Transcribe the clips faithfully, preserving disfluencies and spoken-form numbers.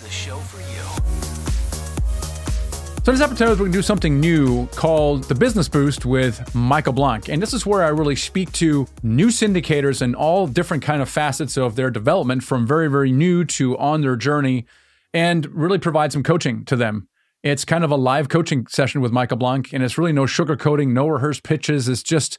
the show for So this episode, we're going to do something new called The Business Boost with Michael Blanc. And this is where I really speak to new syndicators and all different kind of facets of their development from very, very new to on their journey and really provide some coaching to them. It's kind of a live coaching session with Michael Blanc, and it's really no sugarcoating, no rehearsed pitches. It's just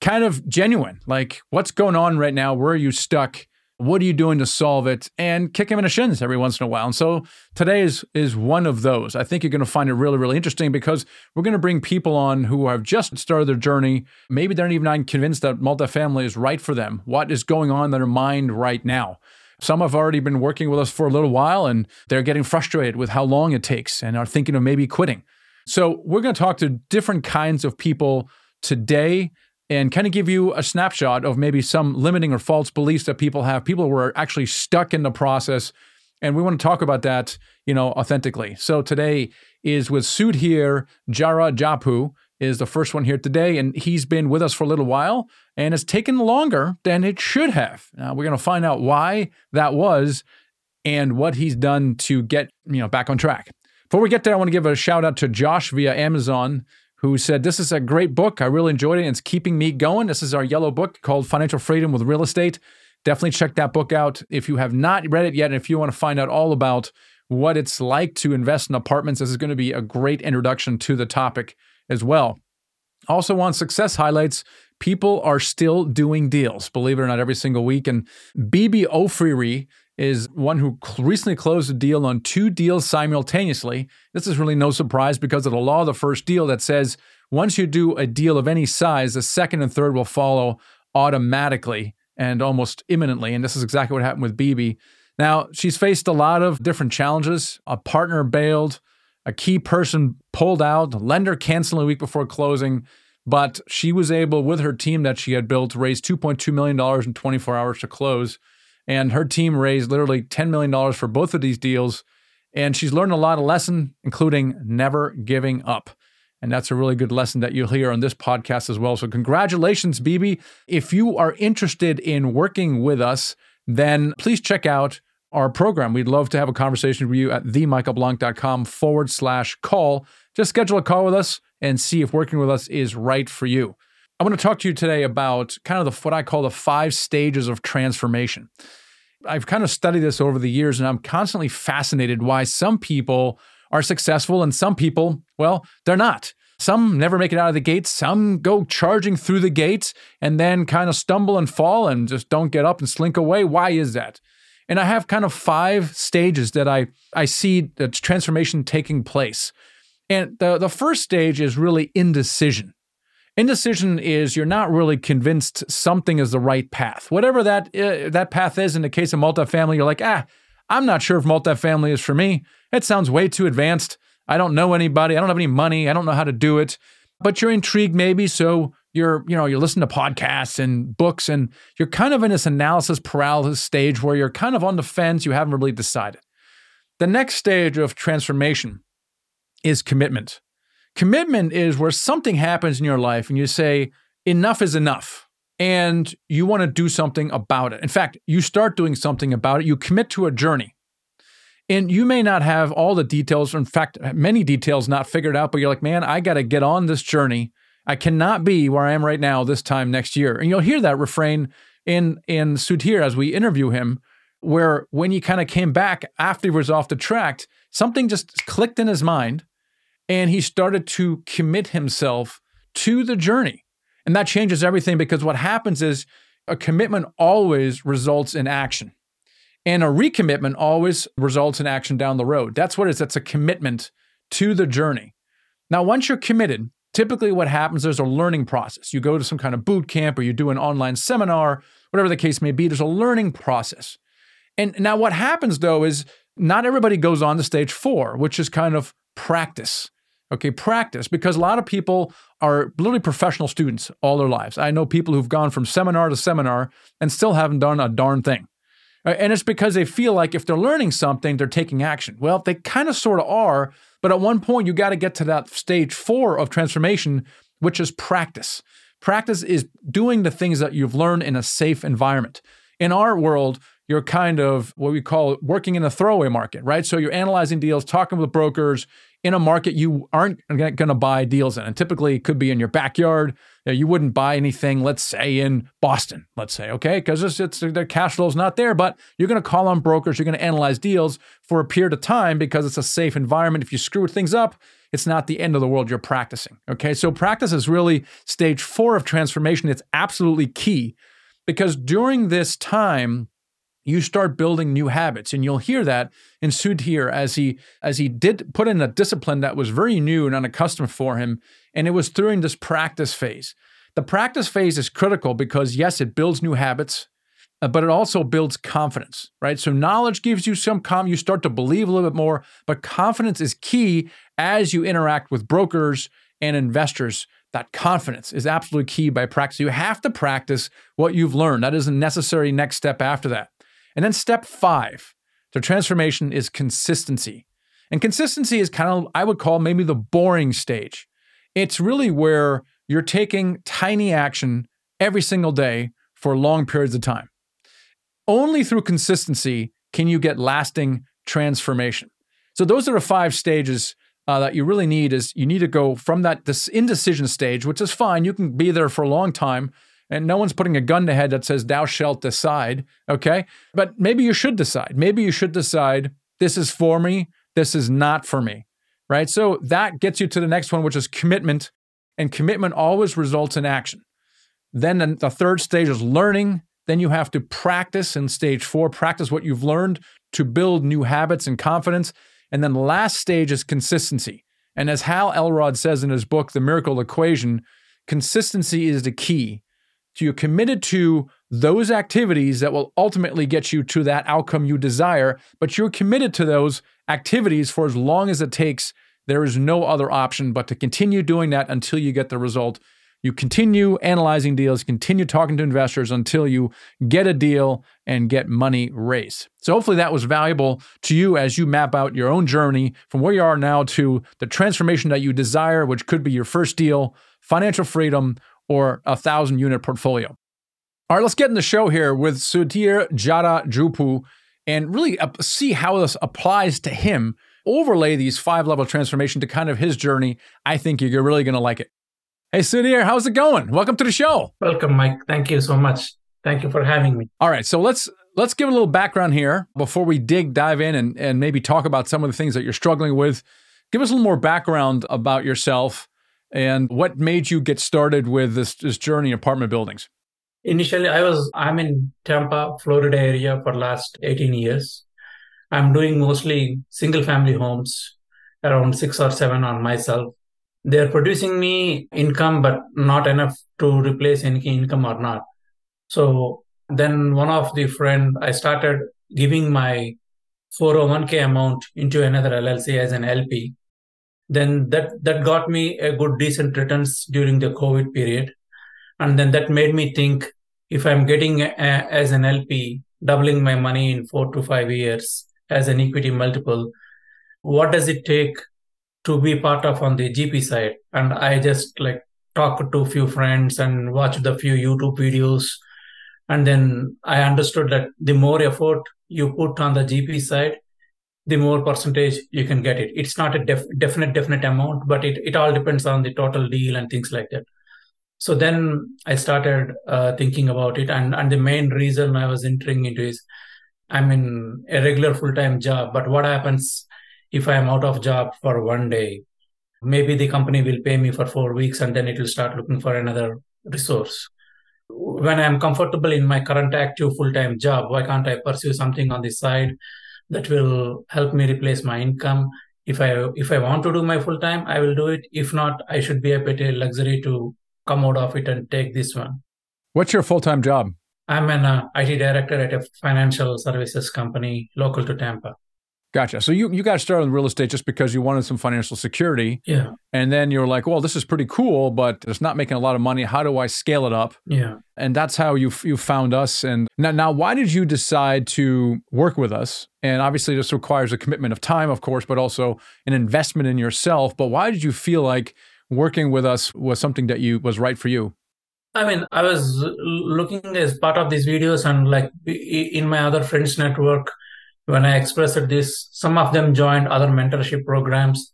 kind of genuine. Like, what's going on right now? Where are you stuck? What are you doing to solve it? And kick him in the shins every once in a while. And so today is is one of those. I think you're going to find it really, really interesting because we're going to bring people on who have just started their journey. Maybe they're not even convinced that multifamily is right for them. What is going on in their mind right now? Some have already been working with us for a little while and they're getting frustrated with how long it takes and are thinking of maybe quitting. So we're going to talk to different kinds of people today and kind of give you a snapshot of maybe some limiting or false beliefs that people have, people who are actually stuck in the process. And we want to talk about that, you know, authentically. So today is with Sudhir Jarajapu is the first one here today. And he's been with us for a little while and it's taken longer than it should have. Now, we're going to find out why that was and what he's done to get, you know, back on track. Before we get there, I want to give a shout out to Josh via Amazon, who said, this is a great book. I really enjoyed it. And it's keeping me going. This is our yellow book called Financial Freedom with Real Estate. Definitely check that book out if you have not read it yet. And if you want to find out all about what it's like to invest in apartments, this is going to be a great introduction to the topic as well. Also on success highlights, people are still doing deals, believe it or not, every single week. And B B O Free is one who recently closed a deal on two deals simultaneously. This is really no surprise because of the law of the first deal that says once you do a deal of any size, the second and third will follow automatically and almost imminently. And this is exactly what happened with Bibi. Now, she's faced a lot of different challenges. A partner bailed, a key person pulled out, lender canceled a week before closing, but she was able, with her team that she had built, to raise two point two million dollars in twenty-four hours to close. And her team raised literally ten million dollars for both of these deals. And she's learned a lot of lesson, including never giving up. And that's a really good lesson that you'll hear on this podcast as well. So congratulations, Bibi. If you are interested in working with us, then please check out our program. We'd love to have a conversation with you at themichaelblank.com forward slash call. Just schedule a call with us and see if working with us is right for you. I want to talk to you today about kind of the, what I call the five stages of transformation. I've kind of studied this over the years, and I'm constantly fascinated why some people are successful and some people, well, they're not. Some never make it out of the gates. Some go charging through the gates and then kind of stumble and fall and just don't get up and slink away. Why is that? And I have kind of five stages that I, I see the transformation taking place. And the, the first stage is really indecision. Indecision is you're not really convinced something is the right path. Whatever that uh, that path is, in the case of multifamily, you're like, ah, I'm not sure if multifamily is for me. It sounds way too advanced. I don't know anybody. I don't have any money. I don't know how to do it. But you're intrigued maybe, so you're, you know, you're listening to podcasts and books, and you're kind of in this analysis paralysis stage where you're kind of on the fence. You haven't really decided. The next stage of transformation is commitment. Commitment is where something happens in your life and you say, enough is enough, and you want to do something about it. In fact, you start doing something about it. You commit to a journey, and you may not have all the details, or in fact, many details not figured out, but you're like, man, I got to get on this journey. I cannot be where I am right now this time next year. And you'll hear that refrain in, in Sudhir as we interview him, where when he kind of came back after he was off the track, something just clicked in his mind. And he started to commit himself to the journey. And that changes everything, because what happens is a commitment always results in action. And a recommitment always results in action down the road. That's what it is. That's a commitment to the journey. Now, once you're committed, typically what happens, there's a learning process. You go to some kind of boot camp, or you do an online seminar, whatever the case may be, there's a learning process. And now what happens, though, is not everybody goes on to stage four, which is kind of practice. Okay, practice, because a lot of people are literally professional students all their lives. I know people who've gone from seminar to seminar and still haven't done a darn thing. And it's because they feel like if they're learning something, they're taking action. Well, they kind of sort of are, but at one point you got to get to that stage four of transformation, which is practice. Practice is doing the things that you've learned in a safe environment. In our world, you're kind of what we call working in a throwaway market, right? So you're analyzing deals, talking with brokers, in a market you aren't going to buy deals in. And typically it could be in your backyard. You know, you wouldn't buy anything, let's say in Boston, let's say, okay? Because it's, it's, their cash flow is not there, but you're going to call on brokers, you're going to analyze deals for a period of time because it's a safe environment. If you screw things up, it's not the end of the world, you're practicing, okay? So practice is really stage four of transformation. It's absolutely key because during this time, you start building new habits. And you'll hear that in Sudhir as he as he did put in a discipline that was very new and unaccustomed for him. And it was during this practice phase. The practice phase is critical because yes, it builds new habits, but it also builds confidence, right? So knowledge gives you some calm, you start to believe a little bit more, but confidence is key as you interact with brokers and investors. That confidence is absolutely key by practice. You have to practice what you've learned. That is a necessary next step after that. And then step five, the transformation is consistency. And consistency is kind of, I would call maybe the boring stage. It's really where you're taking tiny action every single day for long periods of time. Only through consistency can you get lasting transformation. So those are the five stages uh, that you really need is you need to go from that this indecision stage, which is fine. You can be there for a long time. And no one's putting a gun to head that says, thou shalt decide, okay? But maybe you should decide. Maybe you should decide, this is for me, this is not for me, right? So that gets you to the next one, which is commitment. And commitment always results in action. Then the third stage is learning. Then you have to practice in stage four, practice what you've learned to build new habits and confidence. And then the last stage is consistency. And as Hal Elrod says in his book, The Miracle Equation, consistency is the key. So you're committed to those activities that will ultimately get you to that outcome you desire, but you're committed to those activities for as long as it takes. There is no other option but to continue doing that until you get the result. You continue analyzing deals, continue talking to investors until you get a deal and get money raised. So hopefully that was valuable to you as you map out your own journey from where you are now to the transformation that you desire, which could be your first deal, financial freedom, or a thousand unit portfolio. All right, let's get in the show here with Sudhir Jarajapu and really see how this applies to him. Overlay these five level transformation to kind of his journey. I think you're really going to like it. Hey, Sudhir, how's it going? Welcome to the show. Welcome, Mike. Thank you so much. Thank you for having me. All right, so let's let's give a little background here before we dig, dive in and, and maybe talk about some of the things that you're struggling with. Give us a little more background about yourself. And what made you get started with this, this journey in apartment buildings? Initially, I was, I'm in Tampa, Florida area for last eighteen years. I'm doing mostly single family homes, around six or seven on myself. They're producing me income, but not enough to replace any income or not. So then one of the friend, I started giving my four oh one k amount into another L L C as an L P. Then that, that got me a good, decent returns during the COVID period. And then that made me think, if I'm getting a, a, as an L P, doubling my money in four to five years as an equity multiple, what does it take to be part of on the G P side? And I just like talked to a few friends and watched a few YouTube videos. And then I understood that the more effort you put on the G P side, the more percentage you can get it. It's not a def- definite, definite amount, but it, it all depends on the total deal and things like that. So then I started uh, thinking about it. And, and the main reason I was entering into is I'm in a regular full-time job, but what happens if I'm out of job for one day? Maybe the company will pay me for four weeks and then it will start looking for another resource. When I'm comfortable in my current active full-time job, why can't I pursue something on the side that will help me replace my income? If I if I want to do my full time, I will do it. If not, I should be a bit of luxury to come out of it and take this one. What's your full time job? I'm an uh, I T director at a financial services company local to Tampa. Gotcha. So you, you got started in real estate just because you wanted some financial security. Yeah. And then you're like, well, this is pretty cool, but it's not making a lot of money. How do I scale it up? Yeah. And that's how you you found us. And now, now why did you decide to work with us? And obviously this requires a commitment of time, of course, but also an investment in yourself. But why did you feel like working with us was something that you was right for you? I mean, I was looking as part of these videos and like in my other friends' network, when I expressed this, some of them joined other mentorship programs.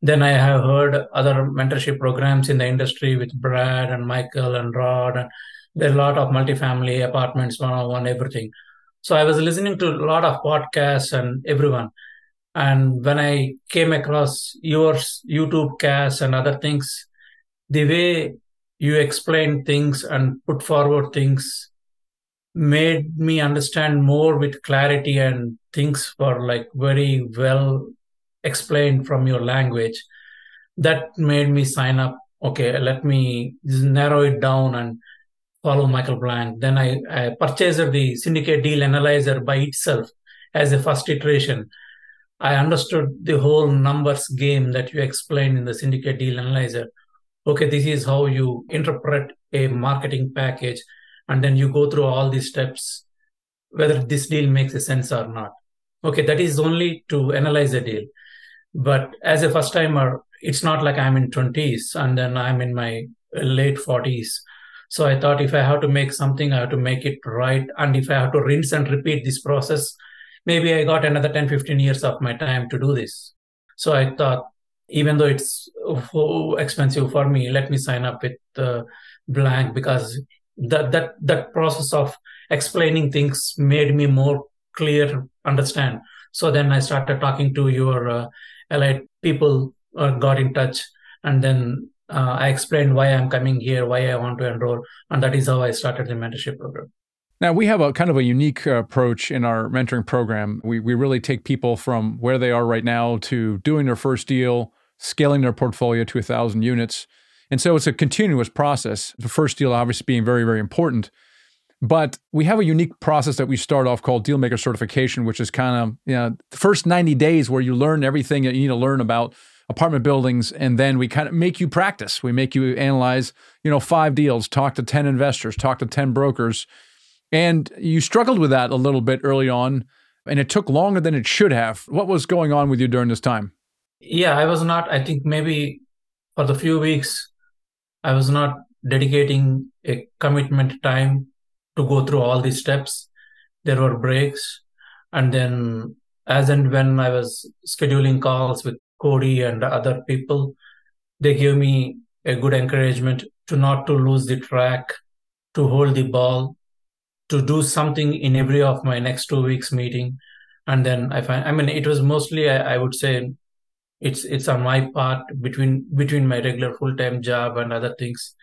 Then I have heard other mentorship programs in the industry with Brad and Michael and Rod. And there are a lot of multifamily apartments, one-on-one, everything. So I was listening to a lot of podcasts and everyone. And when I came across your YouTube cast and other things, the way you explained things and put forward things made me understand more with clarity, and things were like very well explained from your language. That made me sign up. Okay, let me just narrow it down and follow Michael Blanc. Then I, I purchased the syndicate deal analyzer by itself as a first iteration. I understood the whole numbers game that you explained in the syndicate deal analyzer. Okay, this is how you interpret a marketing package. And then you go through all these steps, whether this deal makes a sense or not. Okay, that is only to analyze a deal. But as a first-timer, it's not like I'm in twenties and then I'm in my late forties. So I thought if I have to make something, I have to make it right. And if I have to rinse and repeat this process, maybe I got another ten, fifteen years of my time to do this. So I thought, even though it's expensive for me, let me sign up with uh, Blanc, because That that that process of explaining things made me more clear, understand. So then I started talking to your uh, allied people, uh, got in touch, and then uh, I explained why I'm coming here, why I want to enroll, and that is how I started the mentorship program. Now, we have a kind of a unique approach in our mentoring program. We we really take people from where they are right now to doing their first deal, scaling their portfolio to one thousand units. And so it's a continuous process, the first deal obviously being very, very important. But we have a unique process that we start off called Dealmaker Certification, which is kind of, you know, the first ninety days where you learn everything that you need to learn about apartment buildings. And then we kind of make you practice. We make you analyze, you know, five deals, talk to ten investors, talk to ten brokers. And you struggled with that a little bit early on, and it took longer than it should have. What was going on with you during this time? Yeah, I was not, I think maybe for the few weeks, I was not dedicating a commitment time to go through all these steps. There were breaks. And then as and when I was scheduling calls with Cody and other people, they gave me a good encouragement to not to lose the track, to hold the ball, to do something in every of my next two weeks meeting. And then I find, I mean, it was mostly, I, I would say, It's it's on my part between between my regular full-time job and other things.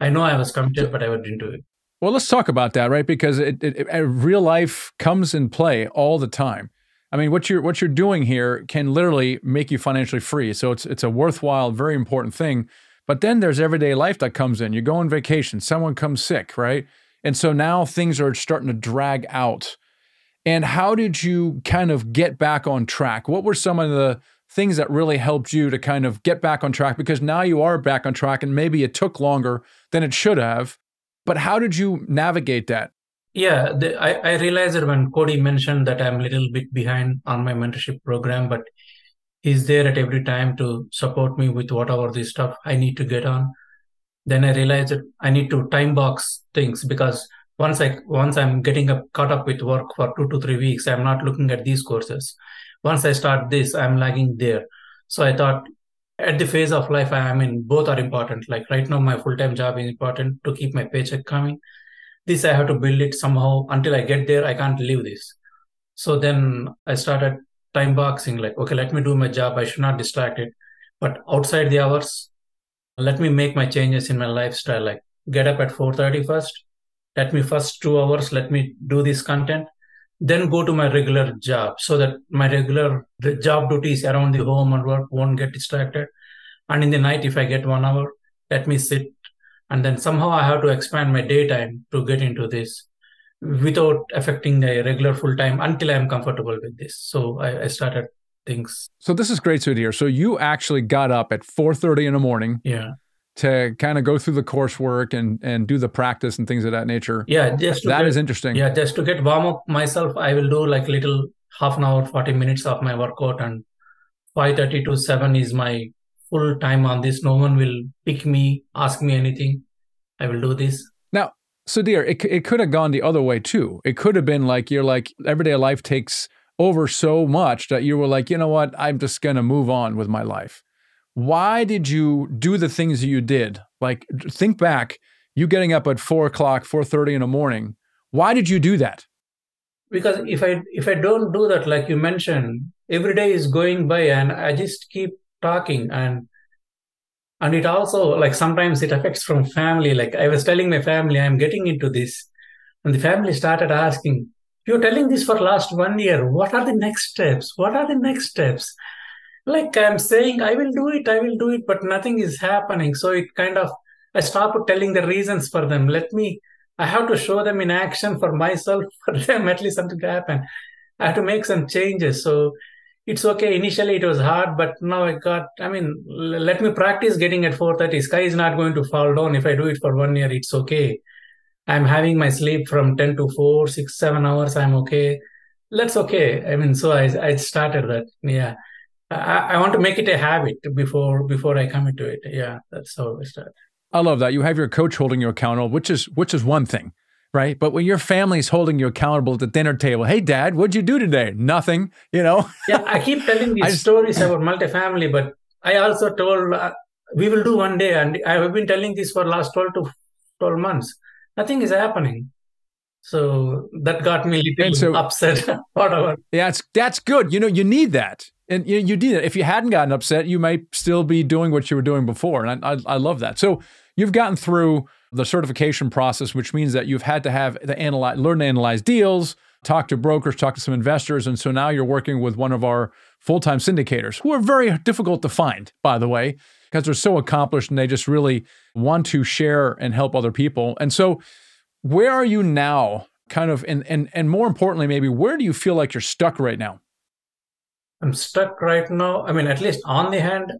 I know I was committed, but I didn't do it. Well, let's talk about that, right? Because it, it, it, real life comes in play all the time. I mean, what you're what you're doing here can literally make you financially free. So it's it's a worthwhile, very important thing. But then there's everyday life that comes in. You go on vacation, someone comes sick, right? And so now things are starting to drag out. And how did you kind of get back on track? What were some of the things that really helped you to kind of get back on track, because now you are back on track and maybe it took longer than it should have. But how did you navigate that? Yeah, the, I, I realized that when Cody mentioned that I'm a little bit behind on my mentorship program, but he's there at every time to support me with whatever the stuff I need to get on. Then I realized that I need to time box things, because once, I, once I'm getting up, caught up with work for two to three weeks, I'm not looking at these courses. Once I start this, I'm lagging there. So I thought at the phase of life I am in, both are important. Like right now, my full-time job is important to keep my paycheck coming. This, I have to build it somehow. Until I get there, I can't leave this. So then I started time boxing, like, okay, let me do my job. I should not distract it. But outside the hours, let me make my changes in my lifestyle. Like get up at four thirty first. Let me first two hours, let me do this content. Then go to my regular job so that my regular the job duties around the home and work won't get distracted. And in the night, if I get one hour, let me sit. And then somehow I have to expand my daytime to get into this. without affecting the regular full-time until I'm comfortable with this. So I, I started things. So this is great to hear. So you actually got up at four thirty in the morning. Yeah. To kind of go through the coursework and, and do the practice and things of that nature. Yeah, just to that get, is interesting. Yeah, just to get warm up myself, I will do like little half an hour, forty minutes of my workout, and five thirty to seven is my full time on this. No one will pick me, ask me anything. I will do this. Now, Sudhir, it it could have gone the other way too. It could have been like you're like everyday life takes over so much that you were like, you know what, I'm just gonna move on with my life. Why did you do the things that you did? Like, think back, you getting up at four o'clock, four thirty in the morning. Why did you do that? Because if I if I don't do that, like you mentioned, every day is going by and I just keep talking. And and it also, like sometimes it affects from family. Like I was telling my family, I'm getting into this. And the family started asking, you're telling this for last one year. What are the next steps? What are the next steps? Like I'm saying, I will do it, I will do it, but nothing is happening. So it kind of, I stop telling the reasons for them. Let me, I have to show them in action for myself, for them at least something to happen. I have to make some changes. So it's okay. Initially it was hard, but now I got, I mean, let me practice getting at four thirty. Sky is not going to fall down. If I do it for one year, it's okay. I'm having my sleep from ten to four, six, seven hours. I'm okay. That's okay. I mean, so I, I started that. Yeah. I want to make it a habit before before I commit to it. Yeah, that's how we start. I love that. You have your coach holding you accountable, which is which is one thing, right? But when your family's holding you accountable at the dinner table, hey, Dad, what'd you do today? Nothing, you know? Yeah, I keep telling these I, stories about multifamily, but I also told uh, we will do one day. And I have been telling this for the last twelve to twelve months. Nothing is happening. So that got me a little so, upset. Whatever. Yeah, it's, that's good. You know, you need that. And you, you did it. If you hadn't gotten upset, you might still be doing what you were doing before. And I, I, I love that. So you've gotten through the certification process, which means that you've had to have the analyze, learn to analyze deals, talk to brokers, talk to some investors. And so now you're working with one of our full-time syndicators, who are very difficult to find, by the way, because they're so accomplished and they just really want to share and help other people. And so where are you now? Kind of, and and and more importantly, maybe, where do you feel like you're stuck right now? I'm stuck right now. I mean, at least on the hand,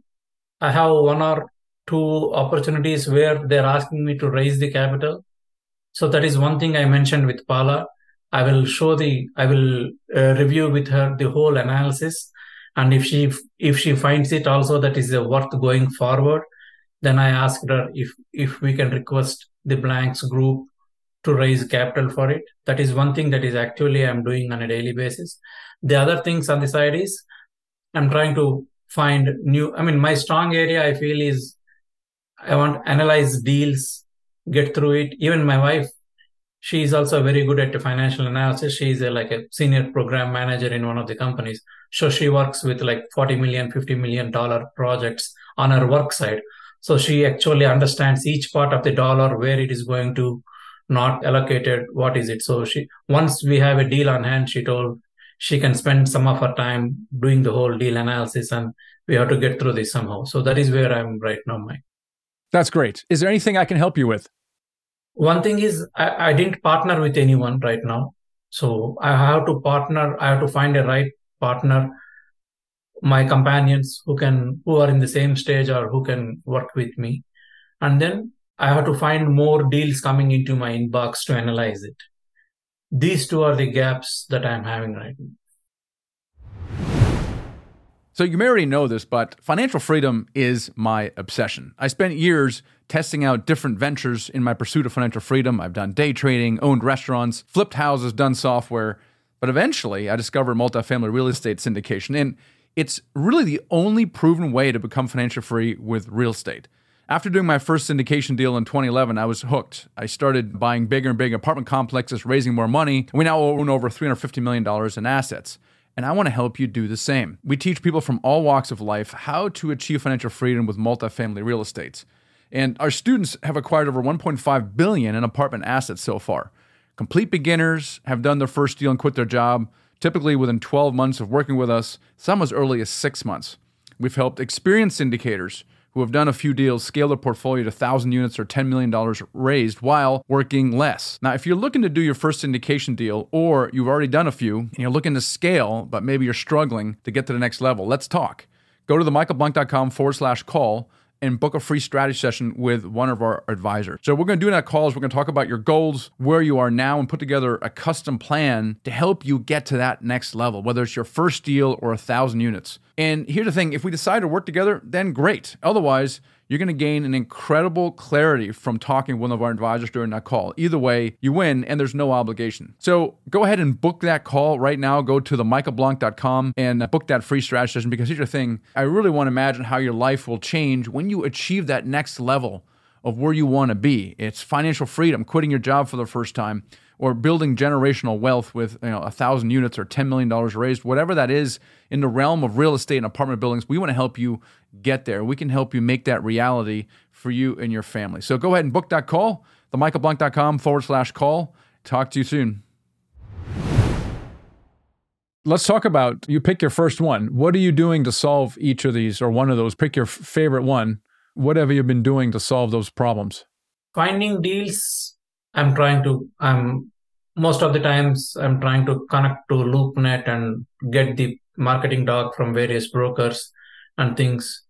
I have one or two opportunities where they're asking me to raise the capital. So that is one thing I mentioned with Paula. I will show the, I will uh, review with her the whole analysis. And if she, if she finds it also that is worth going forward, then I asked her if, if we can request the Blanks group to raise capital for it. That is one thing that is actually I'm doing on a daily basis. The other things on the side is I'm trying to find new, I mean, my strong area I feel is I want to analyze deals, get through it. Even my wife, she is also very good at the financial analysis. She is a, like a senior program manager in one of the companies. So she works with like forty million dollars, fifty million dollars projects on her work side. So she actually understands each part of the dollar, where it is going to, not allocated, what is it. So she, once we have a deal on hand, she told she can spend some of her time doing the whole deal analysis, and we have to get through this somehow. So that is where I'm right now, Mike. That's great. Is there anything I can help you with? One thing is I, I didn't partner with anyone right now. So I have to partner. I have to find a right partner, my companions who can, who are in the same stage or who can work with me. And then I have to find more deals coming into my inbox to analyze it. These two are the gaps that I'm having right now. So you may already know this, but financial freedom is my obsession. I spent years testing out different ventures in my pursuit of financial freedom. I've done day trading, owned restaurants, flipped houses, done software. But eventually, I discovered multifamily real estate syndication. And it's really the only proven way to become financially free with real estate. After doing my first syndication deal in twenty eleven, I was hooked. I started buying bigger and bigger apartment complexes, raising more money. We now own over three hundred fifty million dollars in assets. And I want to help you do the same. We teach people from all walks of life how to achieve financial freedom with multifamily real estate. And our students have acquired over one point five billion dollars in apartment assets so far. Complete beginners have done their first deal and quit their job, typically within twelve months of working with us, some as early as six months. We've helped experienced syndicators who have done a few deals, scale their portfolio to one thousand units or ten million dollars raised while working less. Now, if you're looking to do your first syndication deal or you've already done a few and you're looking to scale, but maybe you're struggling to get to the next level, let's talk. Go to themichaelblank.com forward slash call and book a free strategy session with one of our advisors. So we're gonna do in that call is we're gonna talk about your goals, where you are now, and put together a custom plan to help you get to that next level, whether it's your first deal or a thousand units. And here's the thing, if we decide to work together, then great. Otherwise, you're gonna gain an incredible clarity from talking with one of our advisors during that call. Either way, you win and there's no obligation. So go ahead and book that call right now. Go to the michael blanc dot com and book that free strategy session, because here's the thing, I really wanna imagine how your life will change when you achieve that next level of where you wanna be. It's financial freedom, quitting your job for the first time, or building generational wealth with, you know, one thousand units or ten million dollars raised, whatever that is in the realm of real estate and apartment buildings. We want to help you get there. We can help you make that reality for you and your family. So go ahead and book that call, themichaelblank.com forward slash call. Talk to you soon. Let's talk about, you pick your first one. What are you doing to solve each of these or one of those? Pick your favorite one. What have you been doing to solve those problems? Finding deals. I'm trying to, I'm most of the times I'm trying to connect to LoopNet and get the marketing doc from various brokers and things.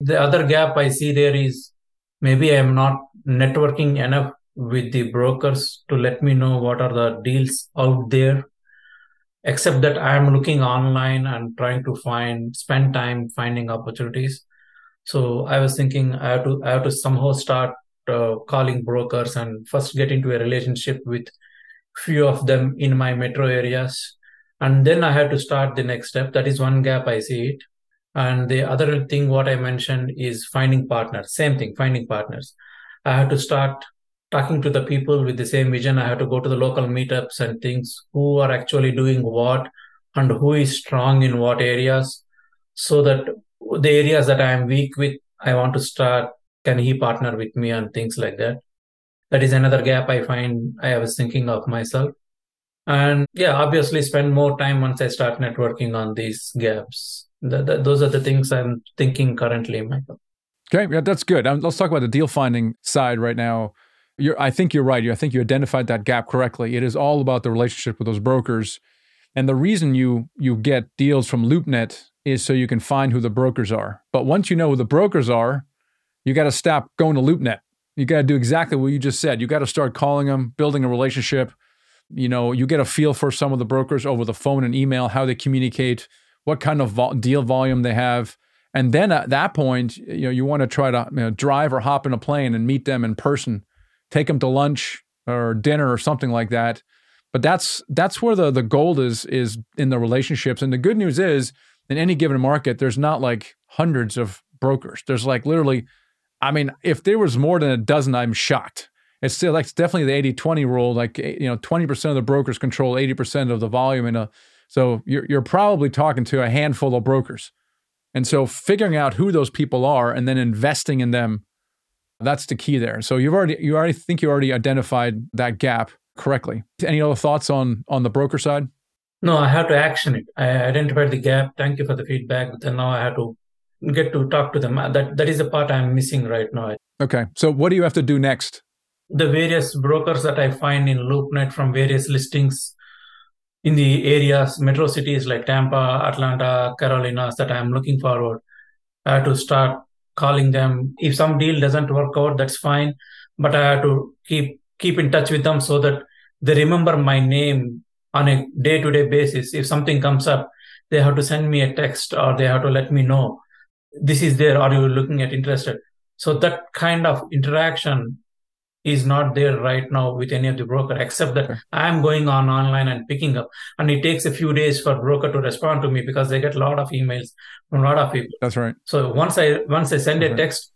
The other gap I see there is maybe I'm not networking enough with the brokers to let me know what are the deals out there, except that I'm looking online and trying to find, spend time finding opportunities. So I was thinking I have to, I have to somehow start Uh, calling brokers and first get into a relationship with few of them in my metro areas. And then I had to start the next step. That is one gap I see it. And the other thing what I mentioned is finding partners. Same thing, finding partners. I had to start talking to the people with the same vision. I had to go to the local meetups and things, who are actually doing what and who is strong in what areas, so that the areas that I am weak with, I want to start. Can he partner with me and things like that? That is another gap I find I was thinking of myself. And yeah, obviously spend more time once I start networking on these gaps. Th- th- those are the things I'm thinking currently, Michael. Okay, yeah, that's good. Um, let's talk about the deal finding side right now. You're, I think you're right. I think you identified that gap correctly. It is all about the relationship with those brokers. And the reason you you get deals from LoopNet is so you can find who the brokers are. But once you know who the brokers are, you got to stop going to LoopNet. You got to do exactly what you just said. You got to start calling them, building a relationship. You know, you get a feel for some of the brokers over the phone and email, how they communicate, what kind of vol- deal volume they have. And then at that point, you know, you want to try to you know, drive or hop in a plane and meet them in person, take them to lunch or dinner or something like that. But that's that's where the, the gold is, is in the relationships. And the good news is, in any given market, there's not like hundreds of brokers. There's like literally... I mean, if there was more than a dozen, I'm shocked. It's still, that's definitely the eighty-twenty rule. Like, you know, twenty percent of the brokers control eighty percent of the volume. And so you're you're probably talking to a handful of brokers. And so figuring out who those people are and then investing in them, that's the key there. So you've already, you already think you already identified that gap correctly. Any other thoughts on, on the broker side? No, I have to action it. I identified the gap. Thank you for the feedback. But then now I have to get to talk to them. That That is the part I'm missing right now. Okay. So what do you have to do next? The various brokers that I find in LoopNet from various listings in the areas, metro cities like Tampa, Atlanta, Carolinas that I'm looking forward. I have to start calling them. If some deal doesn't work out, that's fine. But I have to keep keep in touch with them so that they remember my name on a day-to-day basis. If something comes up, they have to send me a text or they have to let me know. This is there, are you looking at interested? So that kind of interaction is not there right now with any of the broker, except that I'm going on online and picking up. And it takes a few days for broker to respond to me because they get a lot of emails from a lot of people. That's right. So once I once I send That's a text,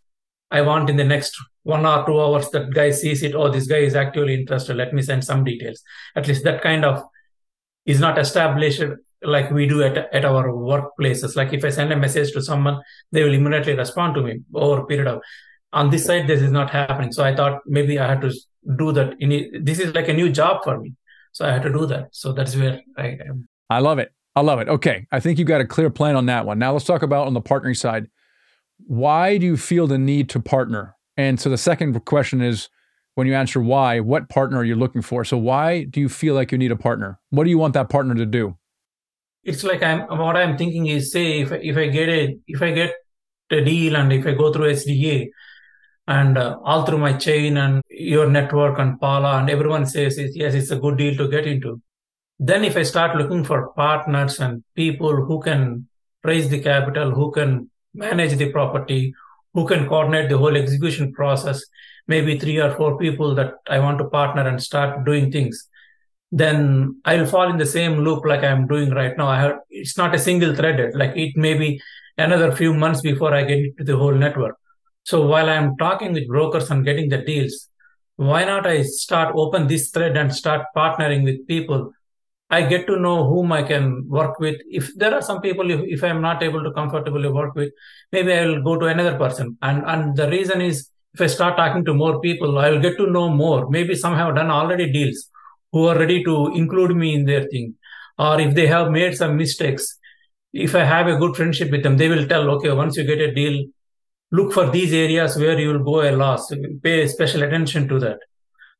right. I want in the next one or two hours that guy sees it, oh, this guy is actually interested. Let me send some details. At least that kind of is not established like we do at at our workplaces. Like if I send a message to someone, they will immediately respond to me over a period of. On this side, this is not happening. So I thought maybe I had to do that. This is like a new job for me. So I had to do that. So that's where I am. I love it. I love it. Okay. I think you got a clear plan on that one. Now let's talk about on the partnering side. why do you feel the need to partner? And so the second question is, when you answer why, what partner are you looking for? So why do you feel like you need a partner? What do you want that partner to do? It's like I'm what I'm thinking is, say, if if I get a if I get a deal and if I go through S D A and uh, all through my chain and your network and Paula and everyone says, yes, it's a good deal to get into. Then if I start looking for partners and people who can raise the capital, who can manage the property, who can coordinate the whole execution process, maybe three or four people that I want to partner and start doing things, then I'll fall in the same loop like I'm doing right now. I have, it's not a single threaded, like it may be another few months before I get into the whole network. So while I'm talking with brokers and getting the deals, why not I start open this thread and start partnering with people? I get to know whom I can work with. If there are some people, if, if I'm not able to comfortably work with, maybe I'll go to another person. And, and the reason is, if I start talking to more people, I'll get to know more. Maybe some have done already deals who are ready to include me in their thing. Or if they have made some mistakes, if I have a good friendship with them, they will tell, okay, once you get a deal, look for these areas where you will go a loss. Pay special attention to that.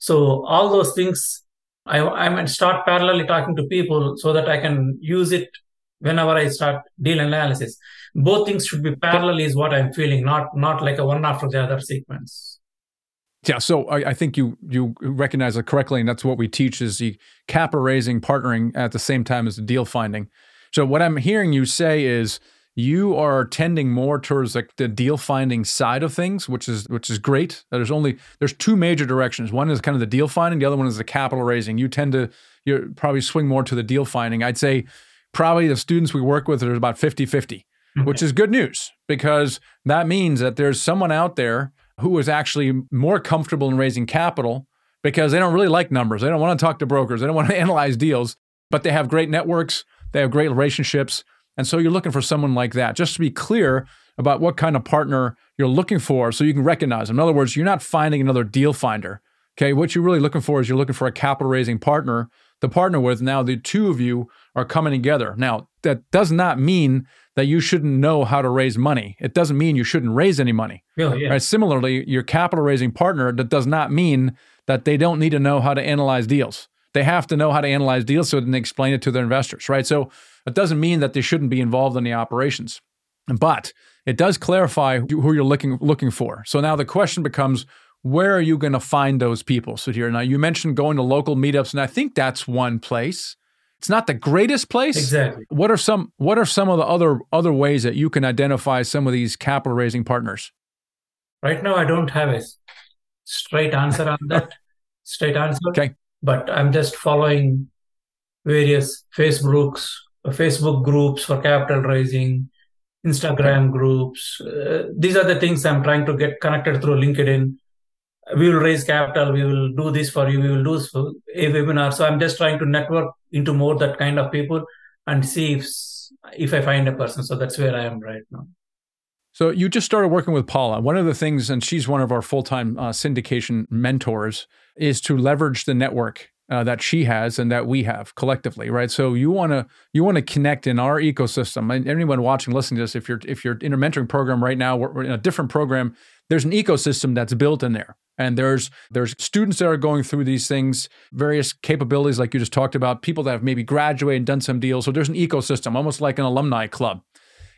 So all those things, I, I might start parallelly talking to people so that I can use it whenever I start deal analysis. Both things should be parallel is what I'm feeling, not not like a one after the other sequence. Yeah, so I, I think you you recognize it correctly, and that's what we teach is the capital raising, partnering at the same time as the deal finding. So what I'm hearing you say is you are tending more towards like the deal finding side of things, which is which is great. There's only there's two major directions. One is kind of the deal finding, the other one is the capital raising. You tend to you probably swing more to the deal finding. I'd say probably the students we work with are about fifty-fifty, okay, which is good news because that means that there's someone out there who is actually more comfortable in raising capital because they don't really like numbers. They don't want to talk to brokers. They don't want to analyze deals, but they have great networks. They have great relationships. And so you're looking for someone like that, just to be clear about what kind of partner you're looking for so you can recognize them. In other words, you're not finding another deal finder, okay? What you're really looking for is you're looking for a capital raising partner to partner with. Now the two of you are coming together. Now that does not mean that you shouldn't know how to raise money. It doesn't mean you shouldn't raise any money. Really, yeah. Right? Similarly, your capital raising partner, that does not mean that they don't need to know how to analyze deals. They have to know how to analyze deals so they can explain it to their investors, right? So it doesn't mean that they shouldn't be involved in the operations, but it does clarify who you're looking looking for. So now the question becomes, where are you going to find those people, Sudhir? Now, you mentioned going to local meetups, and I think that's one place. It's not the greatest place. Exactly. What are some What are some of the other other ways that you can identify some of these capital raising partners? Right now, I don't have a straight answer on that. Straight answer. Okay. But I'm just following various Facebooks, Facebook groups for capital raising, Instagram groups. Uh, these are the things I'm trying to get connected through LinkedIn. We will raise capital. We will do this for you. We will do so, a webinar. So I'm just trying to network into more that kind of people and see if if I find a person. So that's where I am right now. So you just started working with Paula. One of the things, and she's one of our full-time uh, syndication mentors, is to leverage the network uh, that she has and that we have collectively, right? So you want to you want to connect in our ecosystem. And anyone watching, listening to this, if you're if you're in a mentoring program right now, we're, we're in a different program. There's an ecosystem that's built in there, and there's there's students that are going through these things, various capabilities like you just talked about, people that have maybe graduated and done some deals. So there's an ecosystem, almost like an alumni club.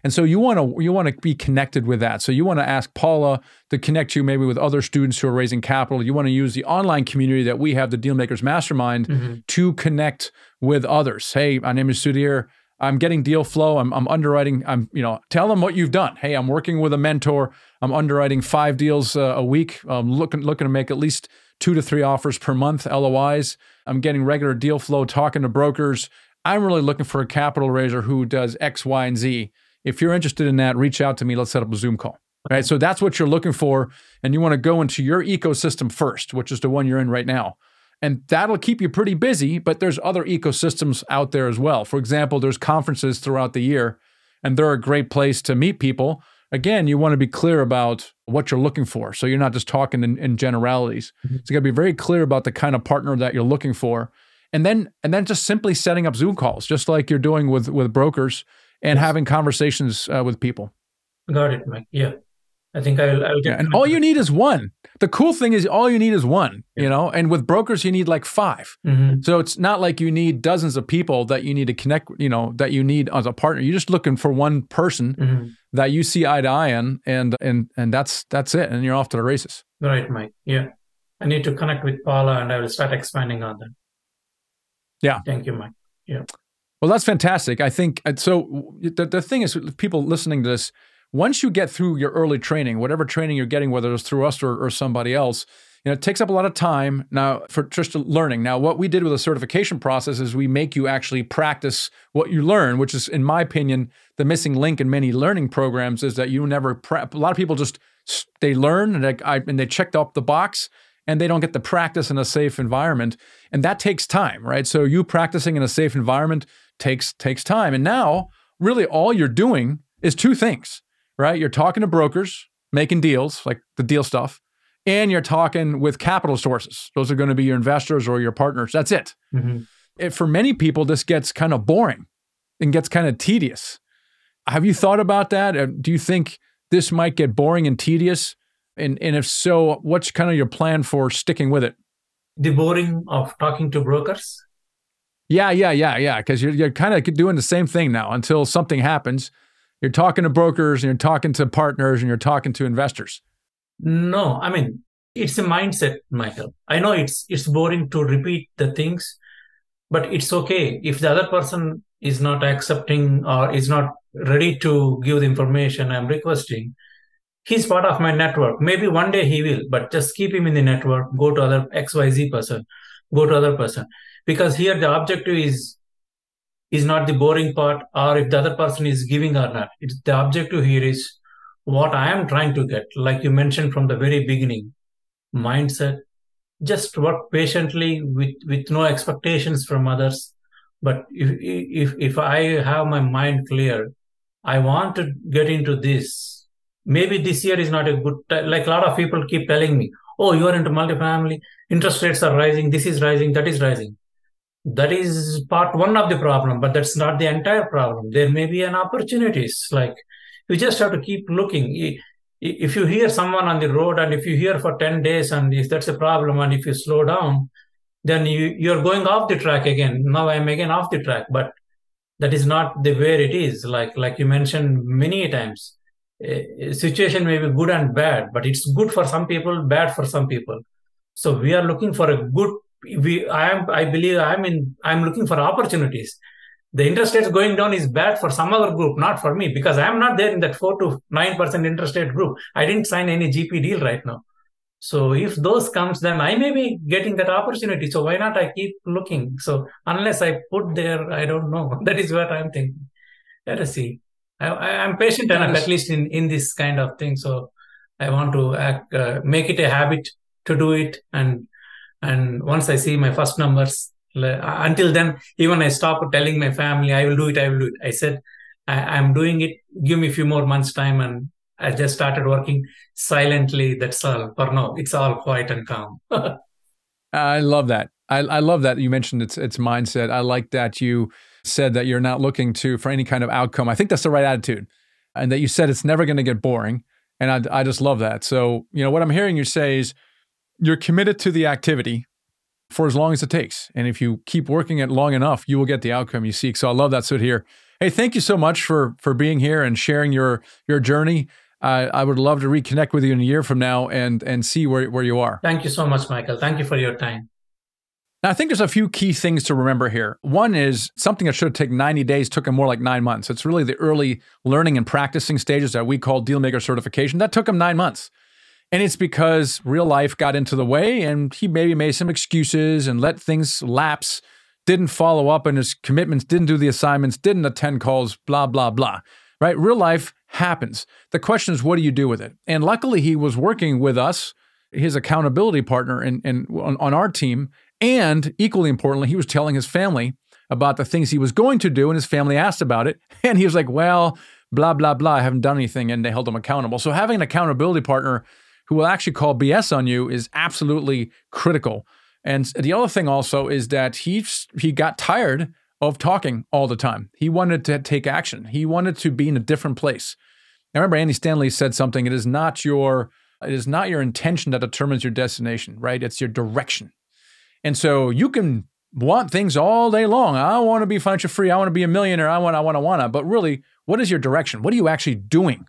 And so you want to you want to be connected with that. So you want to ask Paula to connect you maybe with other students who are raising capital. You want to use the online community that we have, the Dealmakers Mastermind, mm-hmm. to connect with others. Hey, my name is Sudhir. I'm getting deal flow. I'm I'm underwriting. I'm you know tell them what you've done. Hey, I'm working with a mentor. I'm underwriting five deals uh, a week. I'm looking looking to make at least two to three offers per month. L O Is. I'm getting regular deal flow. Talking to brokers. I'm really looking for a capital raiser who does X, Y, and Z. If you're interested in that, reach out to me. Let's set up a Zoom call, right? So that's what you're looking for. And you want to go into your ecosystem first, which is the one you're in right now. And that'll keep you pretty busy, but there's other ecosystems out there as well. For example, there's conferences throughout the year, and they're a great place to meet people. Again, you want to be clear about what you're looking for. So you're not just talking in, in generalities. Mm-hmm. So you got to be very clear about the kind of partner that you're looking for. And then and then just simply setting up Zoom calls, just like you're doing with, with brokers, and yes. having conversations uh, with people. Got it, Mike. Yeah. I think I'll, I'll get yeah, and all you need is one. The cool thing is all you need is one, yeah. you know, and with brokers, you need like five. Mm-hmm. So it's not like you need dozens of people that you need to connect, you know, that you need as a partner. You're just looking for one person mm-hmm. that you see eye to eye on, and, and, and that's, that's it. And you're off to the races. Right, Mike. Yeah. I need to connect with Paula and I will start expanding on that. Yeah. Thank you, Mike. Yeah. Well, that's fantastic. I think, so the, the thing is, people listening to this, once you get through your early training, whatever training you're getting, whether it's through us or, or somebody else, you know, it takes up a lot of time now for just learning. Now, what we did with the certification process is we make you actually practice what you learn, which is, in my opinion, the missing link in many learning programs is that you never prep. A lot of people just, they learn and they, I, and they checked off the box and they don't get the practice in a safe environment. And that takes time, right? So you practicing in a safe environment takes takes time. And now, really all you're doing is two things. Right? You're talking to brokers, making deals, like the deal stuff, and you're talking with capital sources. Those are going to be your investors or your partners. That's it. Mm-hmm. It for many people, this gets kind of boring and gets kind of tedious. Have you thought about that? Do you think this might get boring and tedious? And, and if so, what's kind of your plan for sticking with it? The boring of talking to brokers? Yeah, yeah, yeah, yeah. Because you're, you're kind of doing the same thing now until something happens. You're talking to brokers and you're talking to partners and you're talking to investors. No, I mean, it's a mindset, Michael. I know it's it's boring to repeat the things, but it's okay. If the other person is not accepting or is not ready to give the information I'm requesting, he's part of my network. Maybe one day he will, but just keep him in the network. Go to other X Y Z person, go to other person. Because here the objective is is not the boring part or if the other person is giving or not. It's the objective here is what I am trying to get. Like you mentioned from the very beginning, mindset, just work patiently with, with no expectations from others. But if, if, if I have my mind clear, I want to get into this. Maybe this year is not a good time. Like a lot of people keep telling me, oh, you're into multifamily, interest rates are rising, this is rising, that is rising. That is part one of the problem, but that's not the entire problem. There may be an opportunities. Like you just have to keep looking. If you hear someone on the road and if you hear for ten days and if that's a problem and if you slow down, then you, you're going off the track again. Now I'm again off the track, but that is not the way it is. Like, like you mentioned many times, a situation may be good and bad, but it's good for some people, bad for some people. So we are looking for a good We, I am. I believe I'm in. I'm looking for opportunities. The interest rates going down is bad for some other group, not for me, because I am not there in that four to nine percent interest rate group. I didn't sign any G P deal right now. So if those comes, then I may be getting that opportunity. So why not? I keep looking. So unless I put there, I don't know. That is what I'm thinking. Let us see. I, I, I'm patient enough, yes. At least in in this kind of thing. So I want to act, uh, make it a habit to do it and. And once I see my first numbers, until then, even I stop telling my family, I will do it, I will do it. I said, I, I'm doing it. Give me a few more months time. And I just started working silently. That's all. For now, it's all quiet and calm. I love that. I, I love that you mentioned it's it's mindset. I like that you said that you're not looking to for any kind of outcome. I think that's the right attitude. And that you said it's never going to get boring. And I, I just love that. So, you know, what I'm hearing you say is, you're committed to the activity for as long as it takes. And if you keep working it long enough, you will get the outcome you seek. So I love that, Sudhir. Hey, thank you so much for for being here and sharing your your journey. Uh, I would love to reconnect with you in a year from now and and see where, where you are. Thank you so much, Michael. Thank you for your time. Now, I think there's a few key things to remember here. One is something that should have taken ninety days took them more like nine months. It's really the early learning and practicing stages that we call Dealmaker Certification. That took them nine months. And it's because real life got into the way and he maybe made some excuses and let things lapse, didn't follow up on his commitments, didn't do the assignments, didn't attend calls, blah, blah, blah, right? Real life happens. The question is, what do you do with it? And luckily he was working with us, his accountability partner in, in, on, on our team. And equally importantly, he was telling his family about the things he was going to do and his family asked about it. And he was like, well, blah, blah, blah, I haven't done anything. And they held him accountable. So having an accountability partner who will actually call B S on you is absolutely critical. And the other thing also is that he he got tired of talking all the time. He wanted to take action. He wanted to be in a different place. I remember Andy Stanley said something, it is not your it is not your intention that determines your destination, right? It's your direction. And so you can want things all day long. I want to be financially free. I want to be a millionaire. I want, I want, I want to. But really, what is your direction? What are you actually doing?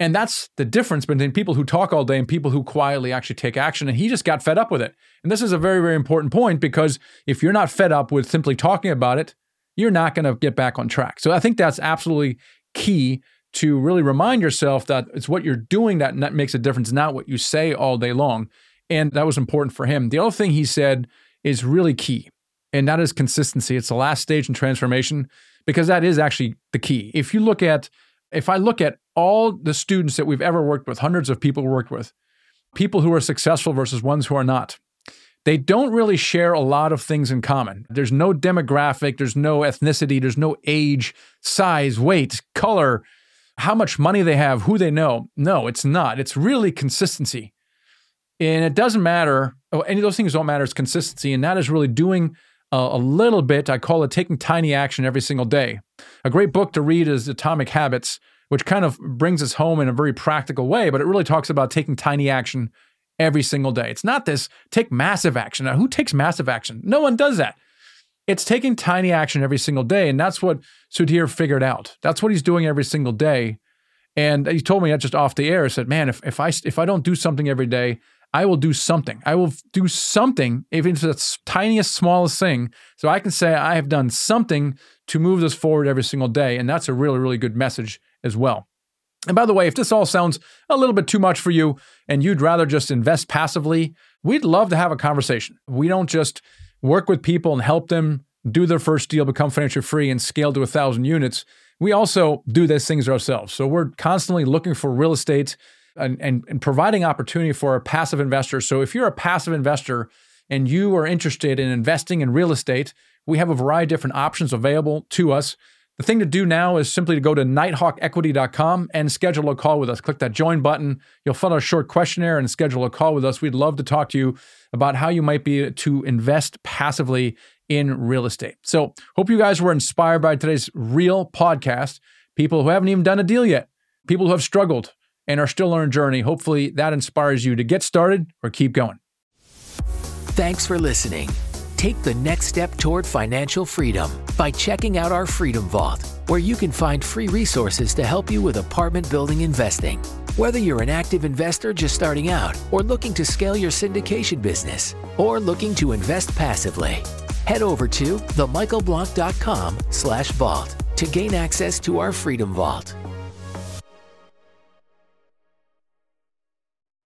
And that's the difference between people who talk all day and people who quietly actually take action. And he just got fed up with it. And this is a very, very important point, because if you're not fed up with simply talking about it, you're not going to get back on track. So I think that's absolutely key to really remind yourself that it's what you're doing that makes a difference, not what you say all day long. And that was important for him. The other thing he said is really key, and that is consistency. It's the last stage in transformation, because that is actually the key. If you look at If I look at all the students that we've ever worked with, hundreds of people worked with, people who are successful versus ones who are not, they don't really share a lot of things in common. There's no demographic, there's no ethnicity, there's no age, size, weight, color, how much money they have, who they know. No, it's not. It's really consistency. And it doesn't matter. Oh, any of those things don't matter. It's consistency. And that is really doing a little bit. I call it taking tiny action every single day. A great book to read is Atomic Habits, which kind of brings us home in a very practical way, but it really talks about taking tiny action every single day. It's not this take massive action. Now, who takes massive action? No one does that. It's taking tiny action every single day. And that's what Sudhir figured out. That's what he's doing every single day. And he told me that just off the air. He said, man, if, if I if I don't do something every day, I will do something. I will do something, even if it's the tiniest, smallest thing, so I can say I have done something to move this forward every single day. And that's a really, really good message as well. And by the way, if this all sounds a little bit too much for you and you'd rather just invest passively, we'd love to have a conversation. We don't just work with people and help them do their first deal, become financially free, and scale to a thousand units. We also do these things ourselves. So we're constantly looking for real estate And, and, and providing opportunity for a passive investor. So if you're a passive investor and you are interested in investing in real estate, we have a variety of different options available to us. The thing to do now is simply to go to nighthawk equity dot com and schedule a call with us. Click that join button. You'll fill out a short questionnaire and schedule a call with us. We'd love to talk to you about how you might be to invest passively in real estate. So hope you guys were inspired by today's real podcast. People who haven't even done a deal yet, people who have struggled and are still on a journey. Hopefully that inspires you to get started or keep going. Thanks for listening. Take the next step toward financial freedom by checking out our Freedom Vault, where you can find free resources to help you with apartment building investing. Whether you're an active investor just starting out, or looking to scale your syndication business, or looking to invest passively, head over to themichaelblanc.com slash vault to gain access to our Freedom Vault.